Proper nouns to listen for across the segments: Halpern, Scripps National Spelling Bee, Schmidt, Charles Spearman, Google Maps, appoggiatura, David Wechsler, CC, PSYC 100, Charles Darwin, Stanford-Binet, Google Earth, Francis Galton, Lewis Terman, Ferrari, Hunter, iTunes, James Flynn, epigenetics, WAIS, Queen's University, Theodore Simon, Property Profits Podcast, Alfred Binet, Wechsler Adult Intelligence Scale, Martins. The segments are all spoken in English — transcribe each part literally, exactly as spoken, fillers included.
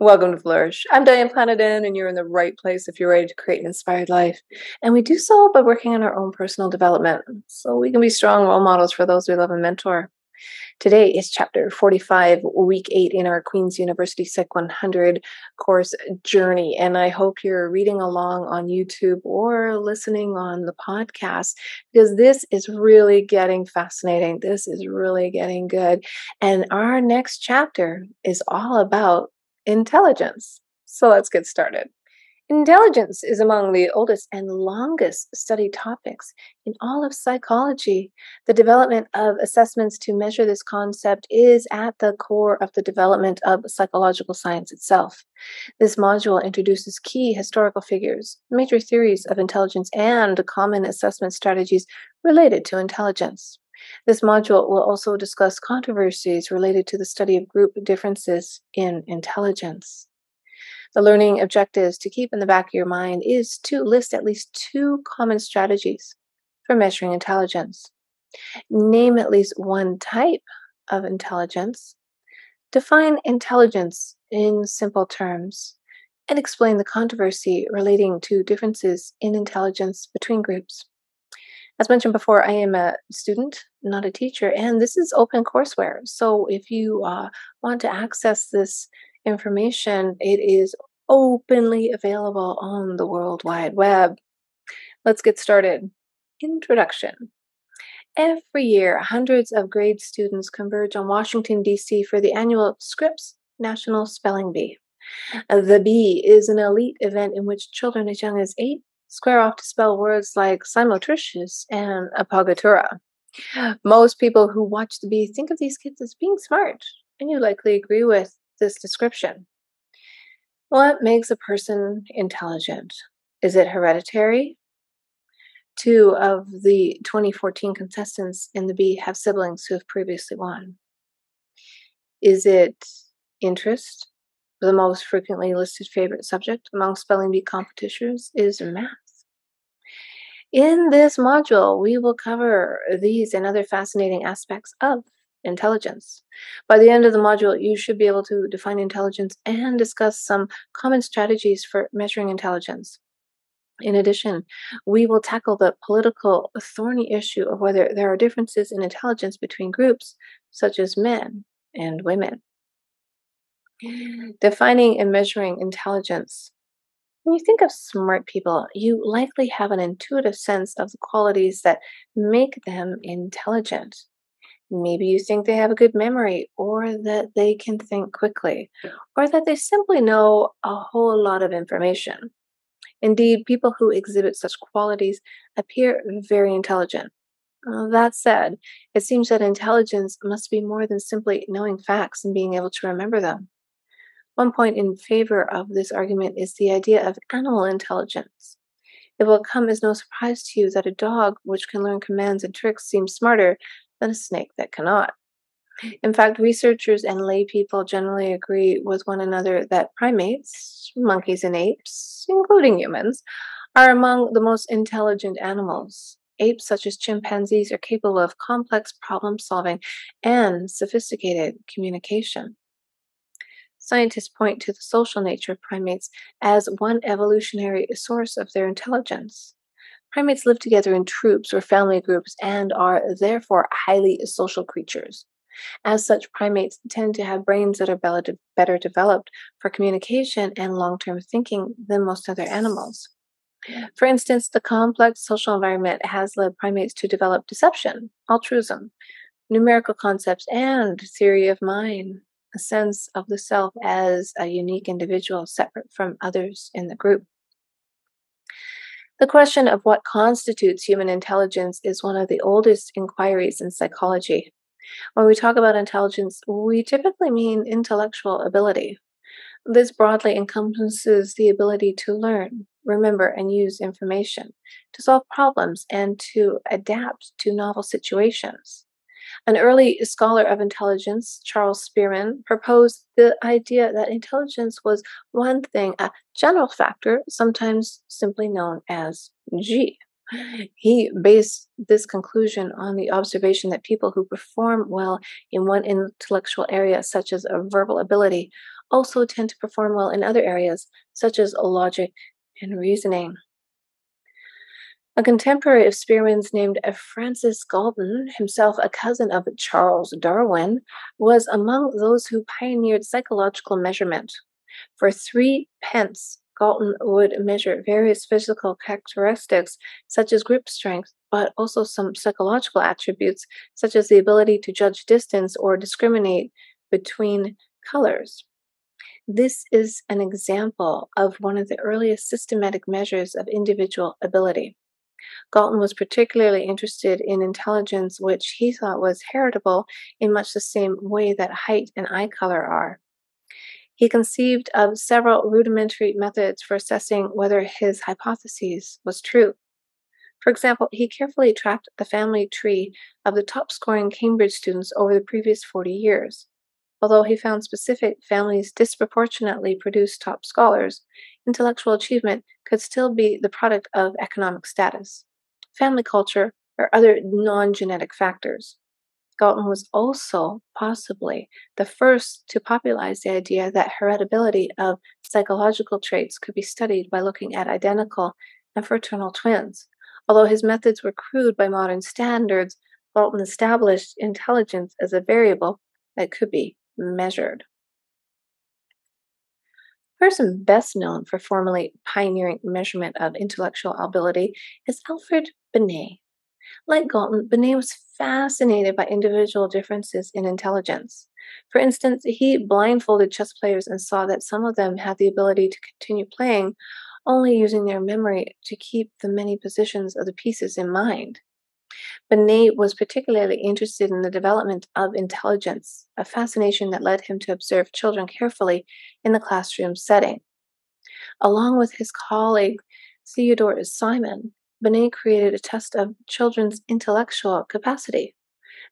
Welcome to Flourish. I'm Diane Panadan, and you're in the right place if you're ready to create an inspired life. And we do so by working on our own personal development, so we can be strong role models for those we love and mentor. Today is Chapter forty-five, Week eight in our Queen's University P S Y C one hundred course journey, and I hope you're reading along on YouTube or listening on the podcast, because this is really getting fascinating. This is really getting good, and our next chapter is all about intelligence. So let's get started. Intelligence is among the oldest and longest studied topics in all of psychology. The development of assessments to measure this concept is at the core of the development of psychological science itself. This module introduces key historical figures, major theories of intelligence, and common assessment strategies related to intelligence. This module will also discuss controversies related to the study of group differences in intelligence. The learning objectives to keep in the back of your mind is to list at least two common strategies for measuring intelligence. Name at least one type of intelligence. Define intelligence in simple terms. And explain the controversy relating to differences in intelligence between groups. As mentioned before, I am a student, not a teacher, and this is open courseware. So if you uh, want to access this information, it is openly available on the World Wide Web. Let's get started. Introduction. Every year, hundreds of grade students converge on Washington, D C for the annual Scripps National Spelling Bee. The Bee is an elite event in which children as young as eight square off to spell words like simultricious and appoggiatura. Most people who watch the Bee think of these kids as being smart, and you likely agree with this description. What makes a person intelligent? Is it hereditary? Two of the twenty fourteen contestants in the Bee have siblings who have previously won. Is it interest? The most frequently listed favorite subject among Spelling Bee competitions is math. In this module, we will cover these and other fascinating aspects of intelligence. By the end of the module, you should be able to define intelligence and discuss some common strategies for measuring intelligence. In addition, we will tackle the political thorny issue of whether there are differences in intelligence between groups, such as men and women. Defining and measuring intelligence. When you think of smart people, you likely have an intuitive sense of the qualities that make them intelligent. Maybe you think they have a good memory, or that they can think quickly, or that they simply know a whole lot of information. Indeed, people who exhibit such qualities appear very intelligent. That said, it seems that intelligence must be more than simply knowing facts and being able to remember them. One point in favor of this argument is the idea of animal intelligence. It will come as no surprise to you that a dog, which can learn commands and tricks, seems smarter than a snake that cannot. In fact, researchers and lay people generally agree with one another that primates, monkeys and apes, including humans, are among the most intelligent animals. Apes such as chimpanzees are capable of complex problem solving and sophisticated communication. Scientists point to the social nature of primates as one evolutionary source of their intelligence. Primates live together in troops or family groups and are therefore highly social creatures. As such, primates tend to have brains that are better developed for communication and long-term thinking than most other animals. For instance, the complex social environment has led primates to develop deception, altruism, numerical concepts, and theory of mind, a sense of the self as a unique individual separate from others in the group. The question of what constitutes human intelligence is one of the oldest inquiries in psychology. When we talk about intelligence, we typically mean intellectual ability. This broadly encompasses the ability to learn, remember, and use information, to solve problems, and to adapt to novel situations. An early scholar of intelligence, Charles Spearman, proposed the idea that intelligence was one thing, a general factor, sometimes simply known as G. He based this conclusion on the observation that people who perform well in one intellectual area, such as a verbal ability, also tend to perform well in other areas, such as logic and reasoning. A contemporary of Spearman's named Francis Galton, himself a cousin of Charles Darwin, was among those who pioneered psychological measurement. For three pence, Galton would measure various physical characteristics, such as grip strength, but also some psychological attributes, such as the ability to judge distance or discriminate between colors. This is an example of one of the earliest systematic measures of individual ability. Galton was particularly interested in intelligence, which he thought was heritable in much the same way that height and eye color are. He conceived of several rudimentary methods for assessing whether his hypothesis was true. For example, he carefully tracked the family tree of the top-scoring Cambridge students over the previous forty years. Although he found specific families disproportionately produced top scholars, intellectual achievement could still be the product of economic status, family culture, or other non-genetic factors. Galton was also possibly the first to popularize the idea that heritability of psychological traits could be studied by looking at identical and fraternal twins. Although his methods were crude by modern standards, Galton established intelligence as a variable that could be measured. The person best known for formally pioneering measurement of intellectual ability is Alfred Binet. Like Galton, Binet was fascinated by individual differences in intelligence. For instance, he blindfolded chess players and saw that some of them had the ability to continue playing, only using their memory to keep the many positions of the pieces in mind. Binet was particularly interested in the development of intelligence, a fascination that led him to observe children carefully in the classroom setting. Along with his colleague Theodore Simon, Binet created a test of children's intellectual capacity.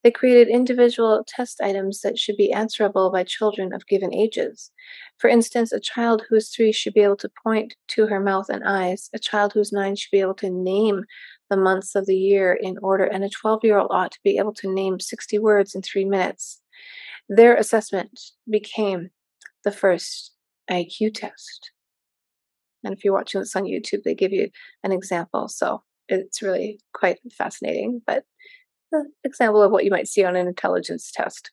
They created individual test items that should be answerable by children of given ages. For instance, a child who is three should be able to point to her mouth and eyes. A child who is nine should be able to name the months of the year in order, and a twelve-year-old ought to be able to name sixty words in three minutes. Their assessment became the first I Q test. And if you're watching this on YouTube, they give you an example. So it's really quite fascinating, but an example of what you might see on an intelligence test.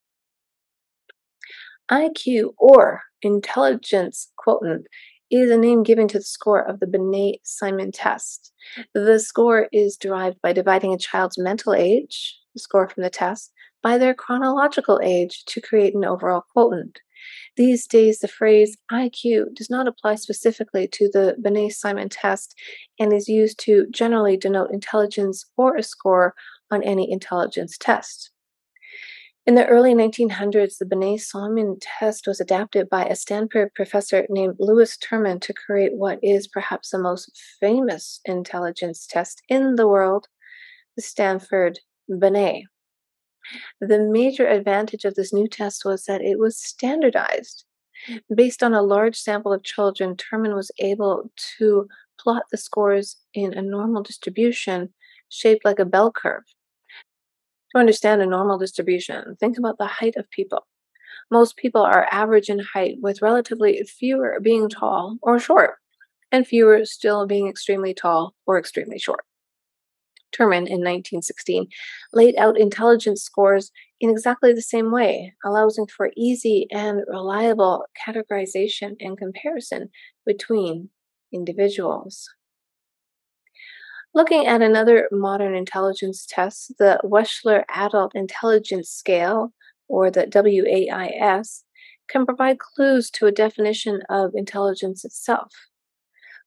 I Q, or intelligence quotient, is a name given to the score of the Binet-Simon test. The score is derived by dividing a child's mental age, the score from the test, by their chronological age to create an overall quotient. These days, the phrase I Q does not apply specifically to the Binet-Simon test and is used to generally denote intelligence or a score on any intelligence test. In the early nineteen hundreds, the Binet-Simon test was adapted by a Stanford professor named Lewis Terman to create what is perhaps the most famous intelligence test in the world, the Stanford-Binet. The major advantage of this new test was that it was standardized. Based on a large sample of children, Terman was able to plot the scores in a normal distribution shaped like a bell curve. To understand a normal distribution, think about the height of people. Most people are average in height, with relatively fewer being tall or short, and fewer still being extremely tall or extremely short. Terman, in nineteen sixteen, laid out intelligence scores in exactly the same way, allowing for easy and reliable categorization and comparison between individuals. Looking at another modern intelligence test, the Wechsler Adult Intelligence Scale, or the W A I S, can provide clues to a definition of intelligence itself.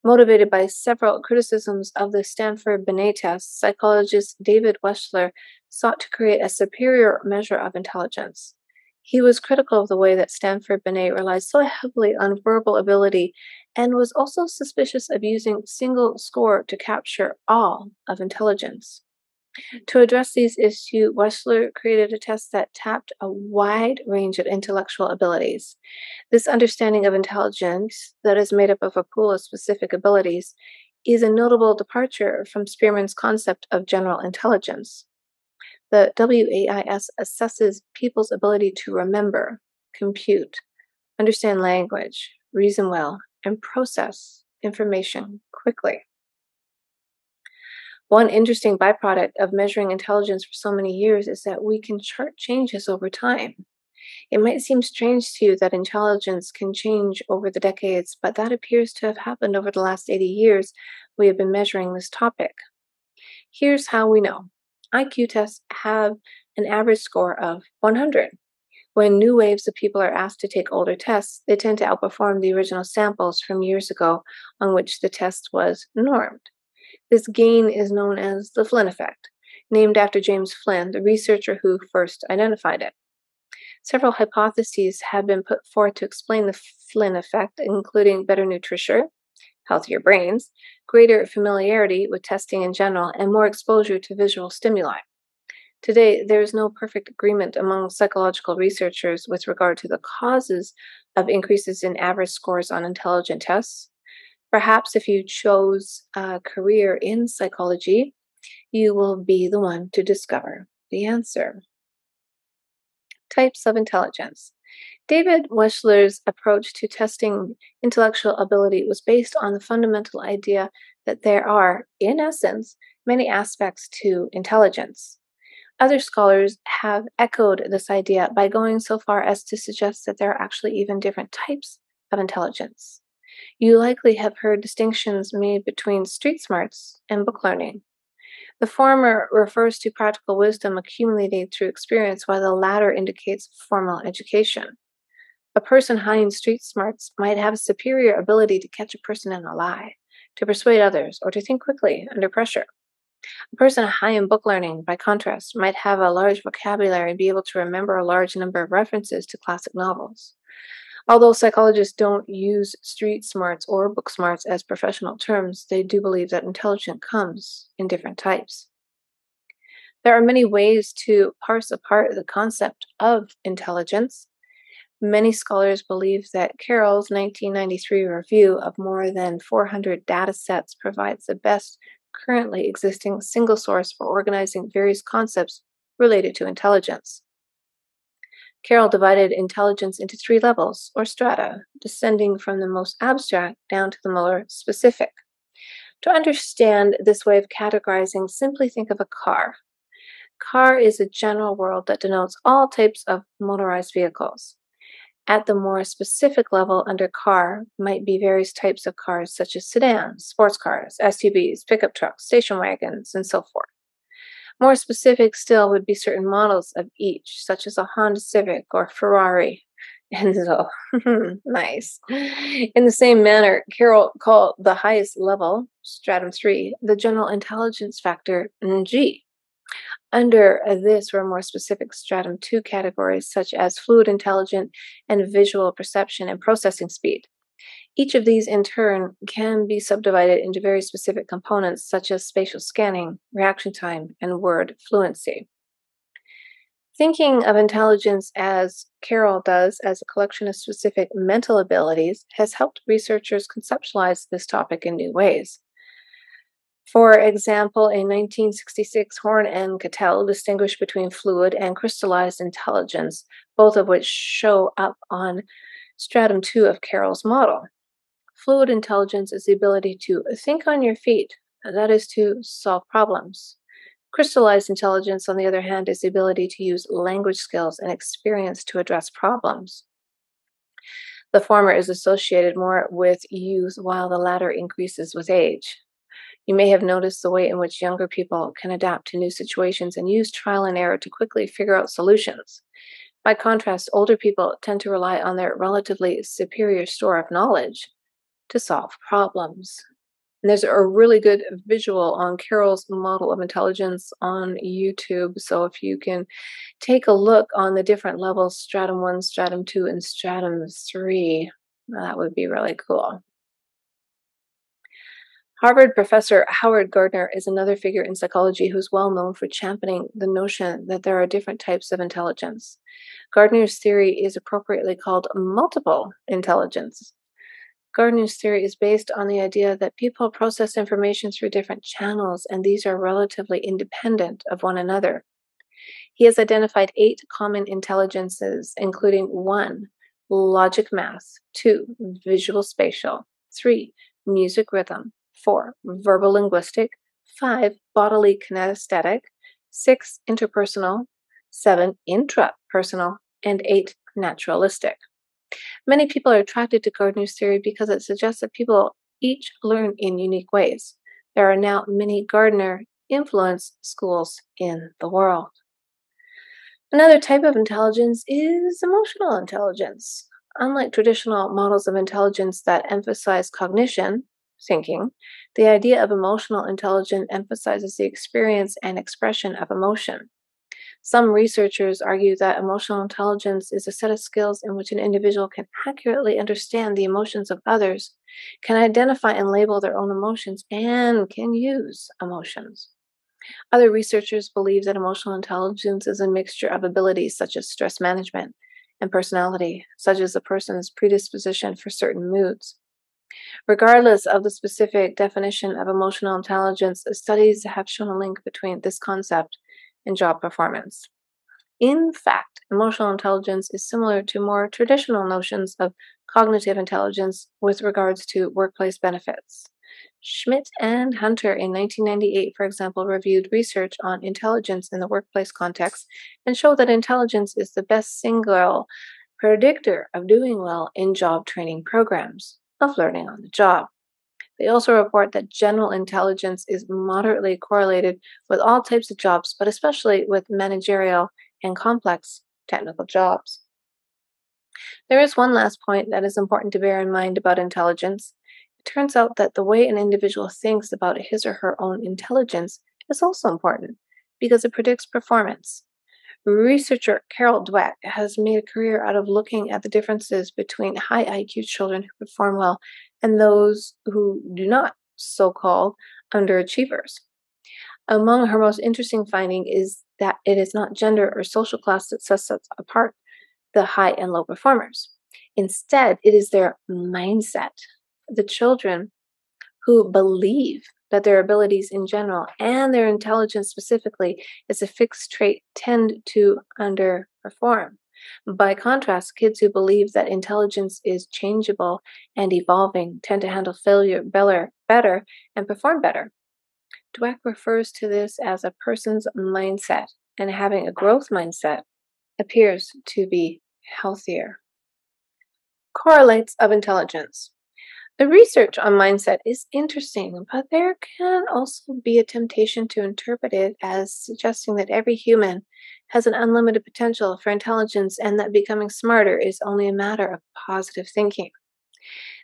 Motivated by several criticisms of the Stanford-Binet test, psychologist David Wechsler sought to create a superior measure of intelligence. He was critical of the way that Stanford-Binet relied so heavily on verbal ability and was also suspicious of using single score to capture all of intelligence. To address these issues, Wechsler created a test that tapped a wide range of intellectual abilities. This understanding of intelligence, that is made up of a pool of specific abilities, is a notable departure from Spearman's concept of general intelligence. The W A I S assesses people's ability to remember, compute, understand language, reason well, and process information quickly. One interesting byproduct of measuring intelligence for so many years is that we can chart changes over time. It might seem strange to you that intelligence can change over the decades, but that appears to have happened over the last eighty years we have been measuring this topic. Here's how we know. I Q tests have an average score of one hundred. When new waves of people are asked to take older tests, they tend to outperform the original samples from years ago on which the test was normed. This gain is known as the Flynn effect, named after James Flynn, the researcher who first identified it. Several hypotheses have been put forth to explain the Flynn effect, including better nutrition, healthier brains, greater familiarity with testing in general, and more exposure to visual stimuli. Today, there is no perfect agreement among psychological researchers with regard to the causes of increases in average scores on intelligence tests. Perhaps if you chose a career in psychology, you will be the one to discover the answer. Types of intelligence. David Wechsler's approach to testing intellectual ability was based on the fundamental idea that there are, in essence, many aspects to intelligence. Other scholars have echoed this idea by going so far as to suggest that there are actually even different types of intelligence. You likely have heard distinctions made between street smarts and book learning. The former refers to practical wisdom accumulated through experience, while the latter indicates formal education. A person high in street smarts might have a superior ability to catch a person in a lie, to persuade others, or to think quickly under pressure. A person high in book learning, by contrast, might have a large vocabulary and be able to remember a large number of references to classic novels. Although psychologists don't use street smarts or book smarts as professional terms, they do believe that intelligence comes in different types. There are many ways to parse apart the concept of intelligence. Many scholars believe that Carroll's nineteen ninety-three review of more than four hundred data sets provides the best currently existing single source for organizing various concepts related to intelligence. Carroll divided intelligence into three levels, or strata, descending from the most abstract down to the more specific. To understand this way of categorizing, simply think of a car. Car is a general world that denotes all types of motorized vehicles. At the more specific level under car might be various types of cars such as sedans, sports cars, S U Vs, pickup trucks, station wagons, and so forth. More specific still would be certain models of each, such as a Honda Civic or Ferrari. Enzo. Nice. In the same manner, Carroll called the highest level, stratum three, the general intelligence factor, G. Under this were more specific stratum two categories, such as fluid intelligence and visual perception and processing speed. Each of these, in turn, can be subdivided into very specific components such as spatial scanning, reaction time, and word fluency. Thinking of intelligence as Carroll does, as a collection of specific mental abilities, has helped researchers conceptualize this topic in new ways. For example, in nineteen sixty-six, Horn and Cattell distinguished between fluid and crystallized intelligence, both of which show up on stratum two of Carroll's model. Fluid intelligence is the ability to think on your feet, that is to solve problems. Crystallized intelligence, on the other hand, is the ability to use language skills and experience to address problems. The former is associated more with youth, while the latter increases with age. You may have noticed the way in which younger people can adapt to new situations and use trial and error to quickly figure out solutions. By contrast, older people tend to rely on their relatively superior store of knowledge to solve problems. And there's a really good visual on Carroll's model of intelligence on YouTube. So if you can take a look on the different levels, stratum one, stratum two, and stratum three, that would be really cool. Harvard professor Howard Gardner is another figure in psychology who's well known for championing the notion that there are different types of intelligence. Gardner's theory is appropriately called multiple intelligence. Gardner's theory is based on the idea that people process information through different channels, and these are relatively independent of one another. He has identified eight common intelligences, including one, logic math, two, visual spatial, three, music rhythm, four, verbal linguistic, five, bodily kinesthetic, six, interpersonal, seven, intrapersonal, and eight, naturalistic. Many people are attracted to Gardner's theory because it suggests that people each learn in unique ways. There are now many Gardner-influenced schools in the world. Another type of intelligence is emotional intelligence. Unlike traditional models of intelligence that emphasize cognition, thinking, the idea of emotional intelligence emphasizes the experience and expression of emotion. Some researchers argue that emotional intelligence is a set of skills in which an individual can accurately understand the emotions of others, can identify and label their own emotions, and can use emotions. Other researchers believe that emotional intelligence is a mixture of abilities such as stress management and personality, such as a person's predisposition for certain moods. Regardless of the specific definition of emotional intelligence, studies have shown a link between this concept and job performance. In fact, emotional intelligence is similar to more traditional notions of cognitive intelligence with regards to workplace benefits. Schmidt and Hunter in nineteen ninety-eight, for example, reviewed research on intelligence in the workplace context and showed that intelligence is the best single predictor of doing well in job training programs, of learning on the job. They also report that general intelligence is moderately correlated with all types of jobs, but especially with managerial and complex technical jobs. There is one last point that is important to bear in mind about intelligence. It turns out that the way an individual thinks about his or her own intelligence is also important because it predicts performance. Researcher Carol Dweck has made a career out of looking at the differences between high I Q children who perform well and those who do not, so-called underachievers. Among her most interesting finding is that it is not gender or social class that sets apart the high and low performers. Instead, it is their mindset. The children who believe that their abilities in general and their intelligence specifically is a fixed trait tend to underperform. By contrast, kids who believe that intelligence is changeable and evolving tend to handle failure better and perform better. Dweck refers to this as a person's mindset, and having a growth mindset appears to be healthier. Correlates of intelligence. The research on mindset is interesting, but there can also be a temptation to interpret it as suggesting that every human has an unlimited potential for intelligence and that becoming smarter is only a matter of positive thinking.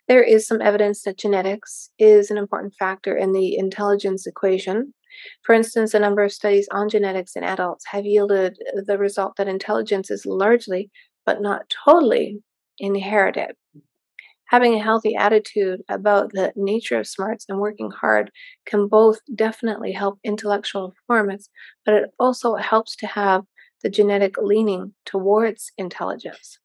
There is some evidence that genetics is an important factor in the intelligence equation. For instance, a number of studies on genetics in adults have yielded the result that intelligence is largely, but not totally, inherited. Having a healthy attitude about the nature of smarts and working hard can both definitely help intellectual performance, but it also helps to have the genetic leaning towards intelligence.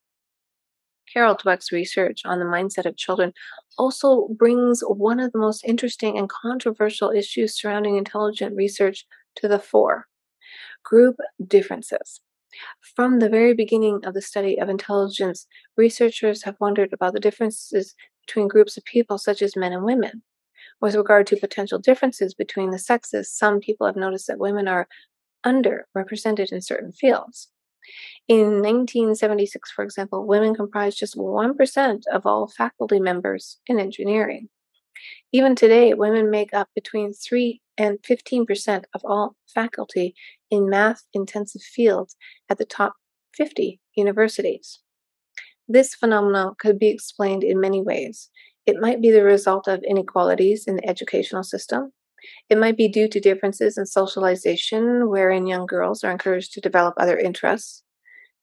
Carol Dweck's research on the mindset of children also brings one of the most interesting and controversial issues surrounding intelligent research to the fore: group differences. From the very beginning of the study of intelligence, researchers have wondered about the differences between groups of people, such as men and women. With regard to potential differences between the sexes, some people have noticed that women are underrepresented in certain fields. In nineteen seventy-six, for example, women comprised just one percent of all faculty members in engineering. Even today, women make up between three and fifteen percent of all faculty in math-intensive fields at the top fifty universities. This phenomenon could be explained in many ways. It might be the result of inequalities in the educational system. It might be due to differences in socialization, wherein young girls are encouraged to develop other interests.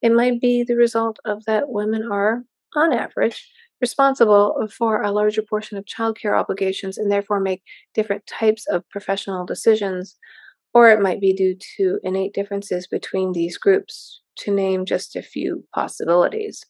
It might be the result of that women are, on average, responsible for a larger portion of childcare obligations and therefore make different types of professional decisions, or it might be due to innate differences between these groups, to name just a few possibilities.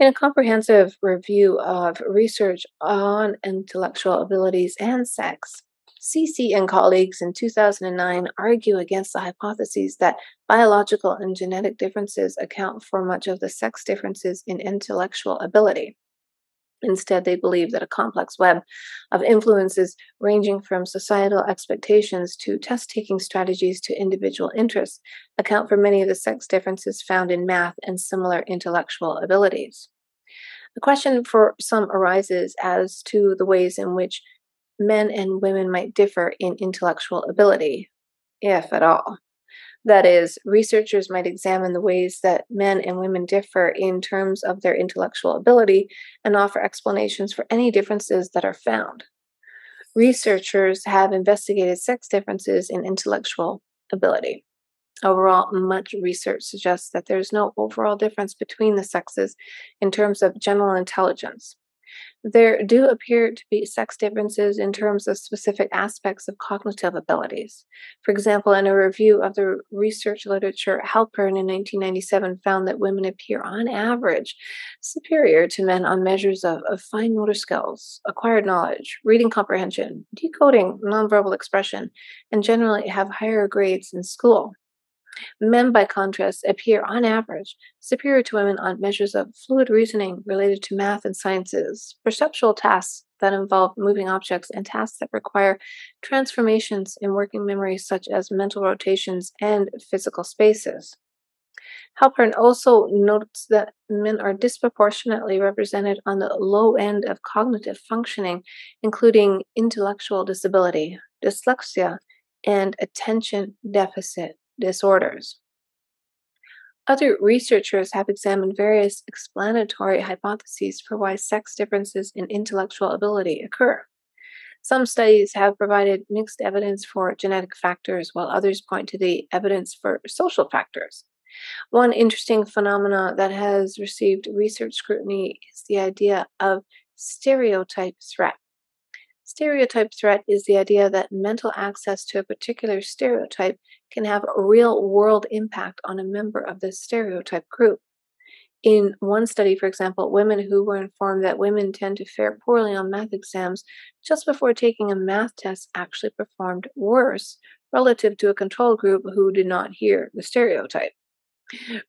In a comprehensive review of research on intellectual abilities and sex, C C and colleagues in two thousand nine argue against the hypotheses that biological and genetic differences account for much of the sex differences in intellectual ability. Instead, they believe that a complex web of influences ranging from societal expectations to test-taking strategies to individual interests account for many of the sex differences found in math and similar intellectual abilities. The question for some arises as to the ways in which men and women might differ in intellectual ability, if at all. That is, researchers might examine the ways that men and women differ in terms of their intellectual ability and offer explanations for any differences that are found. Researchers have investigated sex differences in intellectual ability. Overall, much research suggests that there's no overall difference between the sexes in terms of general intelligence. There do appear to be sex differences in terms of specific aspects of cognitive abilities. For example, in a review of the research literature, Halpern in nineteen ninety-seven found that women appear, on average, superior to men on measures of, of fine motor skills, acquired knowledge, reading comprehension, decoding, nonverbal expression, and generally have higher grades in school. Men, by contrast, appear, on average, superior to women on measures of fluid reasoning related to math and sciences, perceptual tasks that involve moving objects, and tasks that require transformations in working memory such as mental rotations and physical spaces. Halpern also notes that men are disproportionately represented on the low end of cognitive functioning, including intellectual disability, dyslexia, and attention deficit disorders. Other researchers have examined various explanatory hypotheses for why sex differences in intellectual ability occur. Some studies have provided mixed evidence for genetic factors, while others point to the evidence for social factors. One interesting phenomenon that has received research scrutiny is the idea of stereotype threat. Stereotype threat is the idea that mental access to a particular stereotype can have a real-world impact on a member of the stereotype group. In one study, for example, women who were informed that women tend to fare poorly on math exams just before taking a math test actually performed worse relative to a control group who did not hear the stereotype.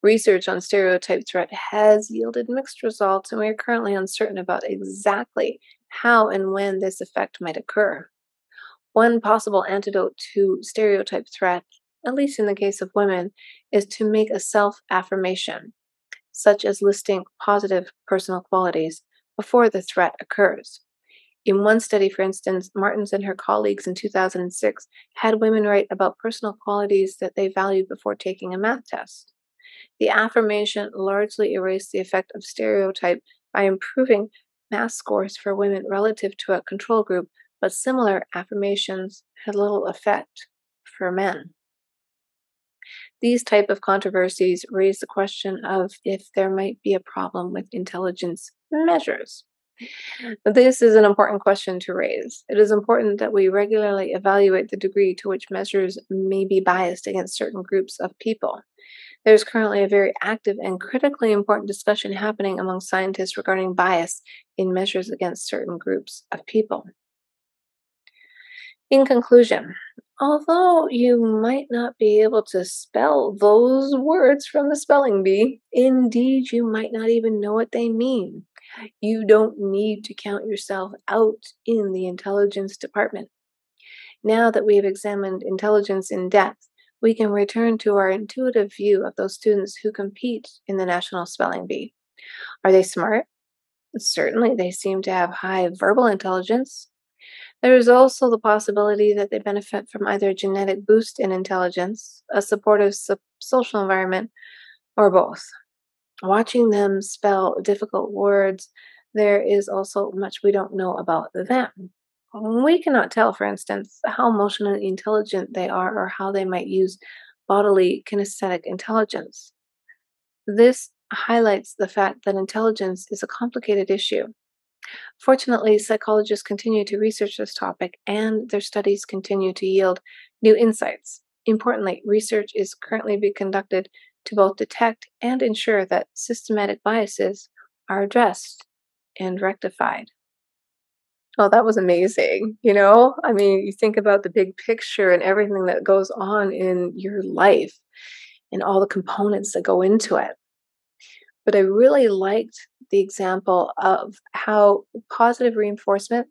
Research on stereotype threat has yielded mixed results, and we are currently uncertain about exactly how and when this effect might occur. One possible antidote to stereotype threat, at least in the case of women, is to make a self-affirmation, such as listing positive personal qualities before the threat occurs. In one study, for instance, Martins and her colleagues in two thousand six had women write about personal qualities that they valued before taking a math test. The affirmation largely erased the effect of stereotype by improving math scores for women relative to a control group, but similar affirmations had little effect for men. These type of controversies raise the question of if there might be a problem with intelligence measures. This is an important question to raise. It is important that we regularly evaluate the degree to which measures may be biased against certain groups of people. There is currently a very active and critically important discussion happening among scientists regarding bias in measures against certain groups of people. In conclusion, although you might not be able to spell those words from the spelling bee, indeed you might not even know what they mean. You don't need to count yourself out in the intelligence department. Now that we have examined intelligence in depth, we can return to our intuitive view of those students who compete in the National Spelling Bee. Are they smart? Certainly, they seem to have high verbal intelligence. There is also the possibility that they benefit from either a genetic boost in intelligence, a supportive social environment, or both. Watching them spell difficult words, there is also much we don't know about them. We cannot tell, for instance, how emotionally intelligent they are or how they might use bodily kinesthetic intelligence. This highlights the fact that intelligence is a complicated issue. Fortunately, psychologists continue to research this topic, and their studies continue to yield new insights. Importantly, research is currently being conducted to both detect and ensure that systematic biases are addressed and rectified. oh, that was amazing. You know, I mean, you think about the big picture and everything that goes on in your life and all the components that go into it. But I really liked the example of how positive reinforcement,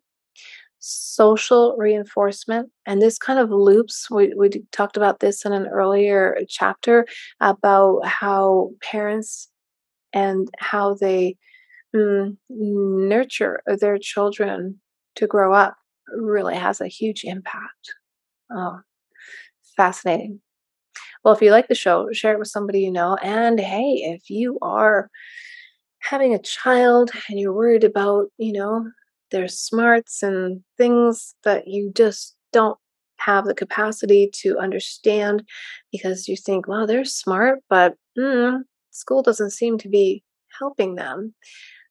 social reinforcement, and this kind of loops, we, we talked about this in an earlier chapter about how parents and how they mm, nurture their children to grow up really has a huge impact. Oh, fascinating. Well, if you like the show, share it with somebody you know. And hey, if you are having a child and you're worried about, you know, their smarts and things that you just don't have the capacity to understand because you think, wow, they're smart, but mm, school doesn't seem to be helping them.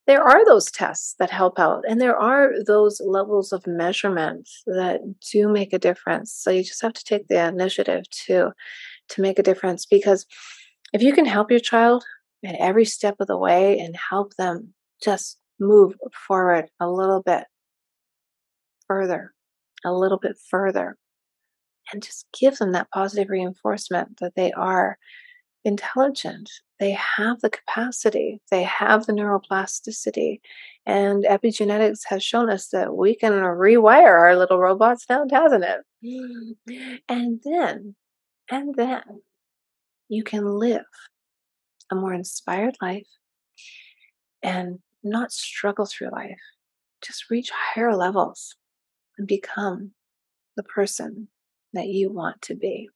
There are those tests that help out, and there are those levels of measurement that do make a difference. So you just have to take the initiative to to make a difference, because if you can help your child at every step of the way and help them just move forward a little bit further, a little bit further, and just give them that positive reinforcement that they are intelligent, they have the capacity, they have the neuroplasticity, and epigenetics has shown us that we can rewire our little robots now, hasn't it? And then, and then you can live a more inspired life and not struggle through life. Just reach higher levels and become the person that you want to be.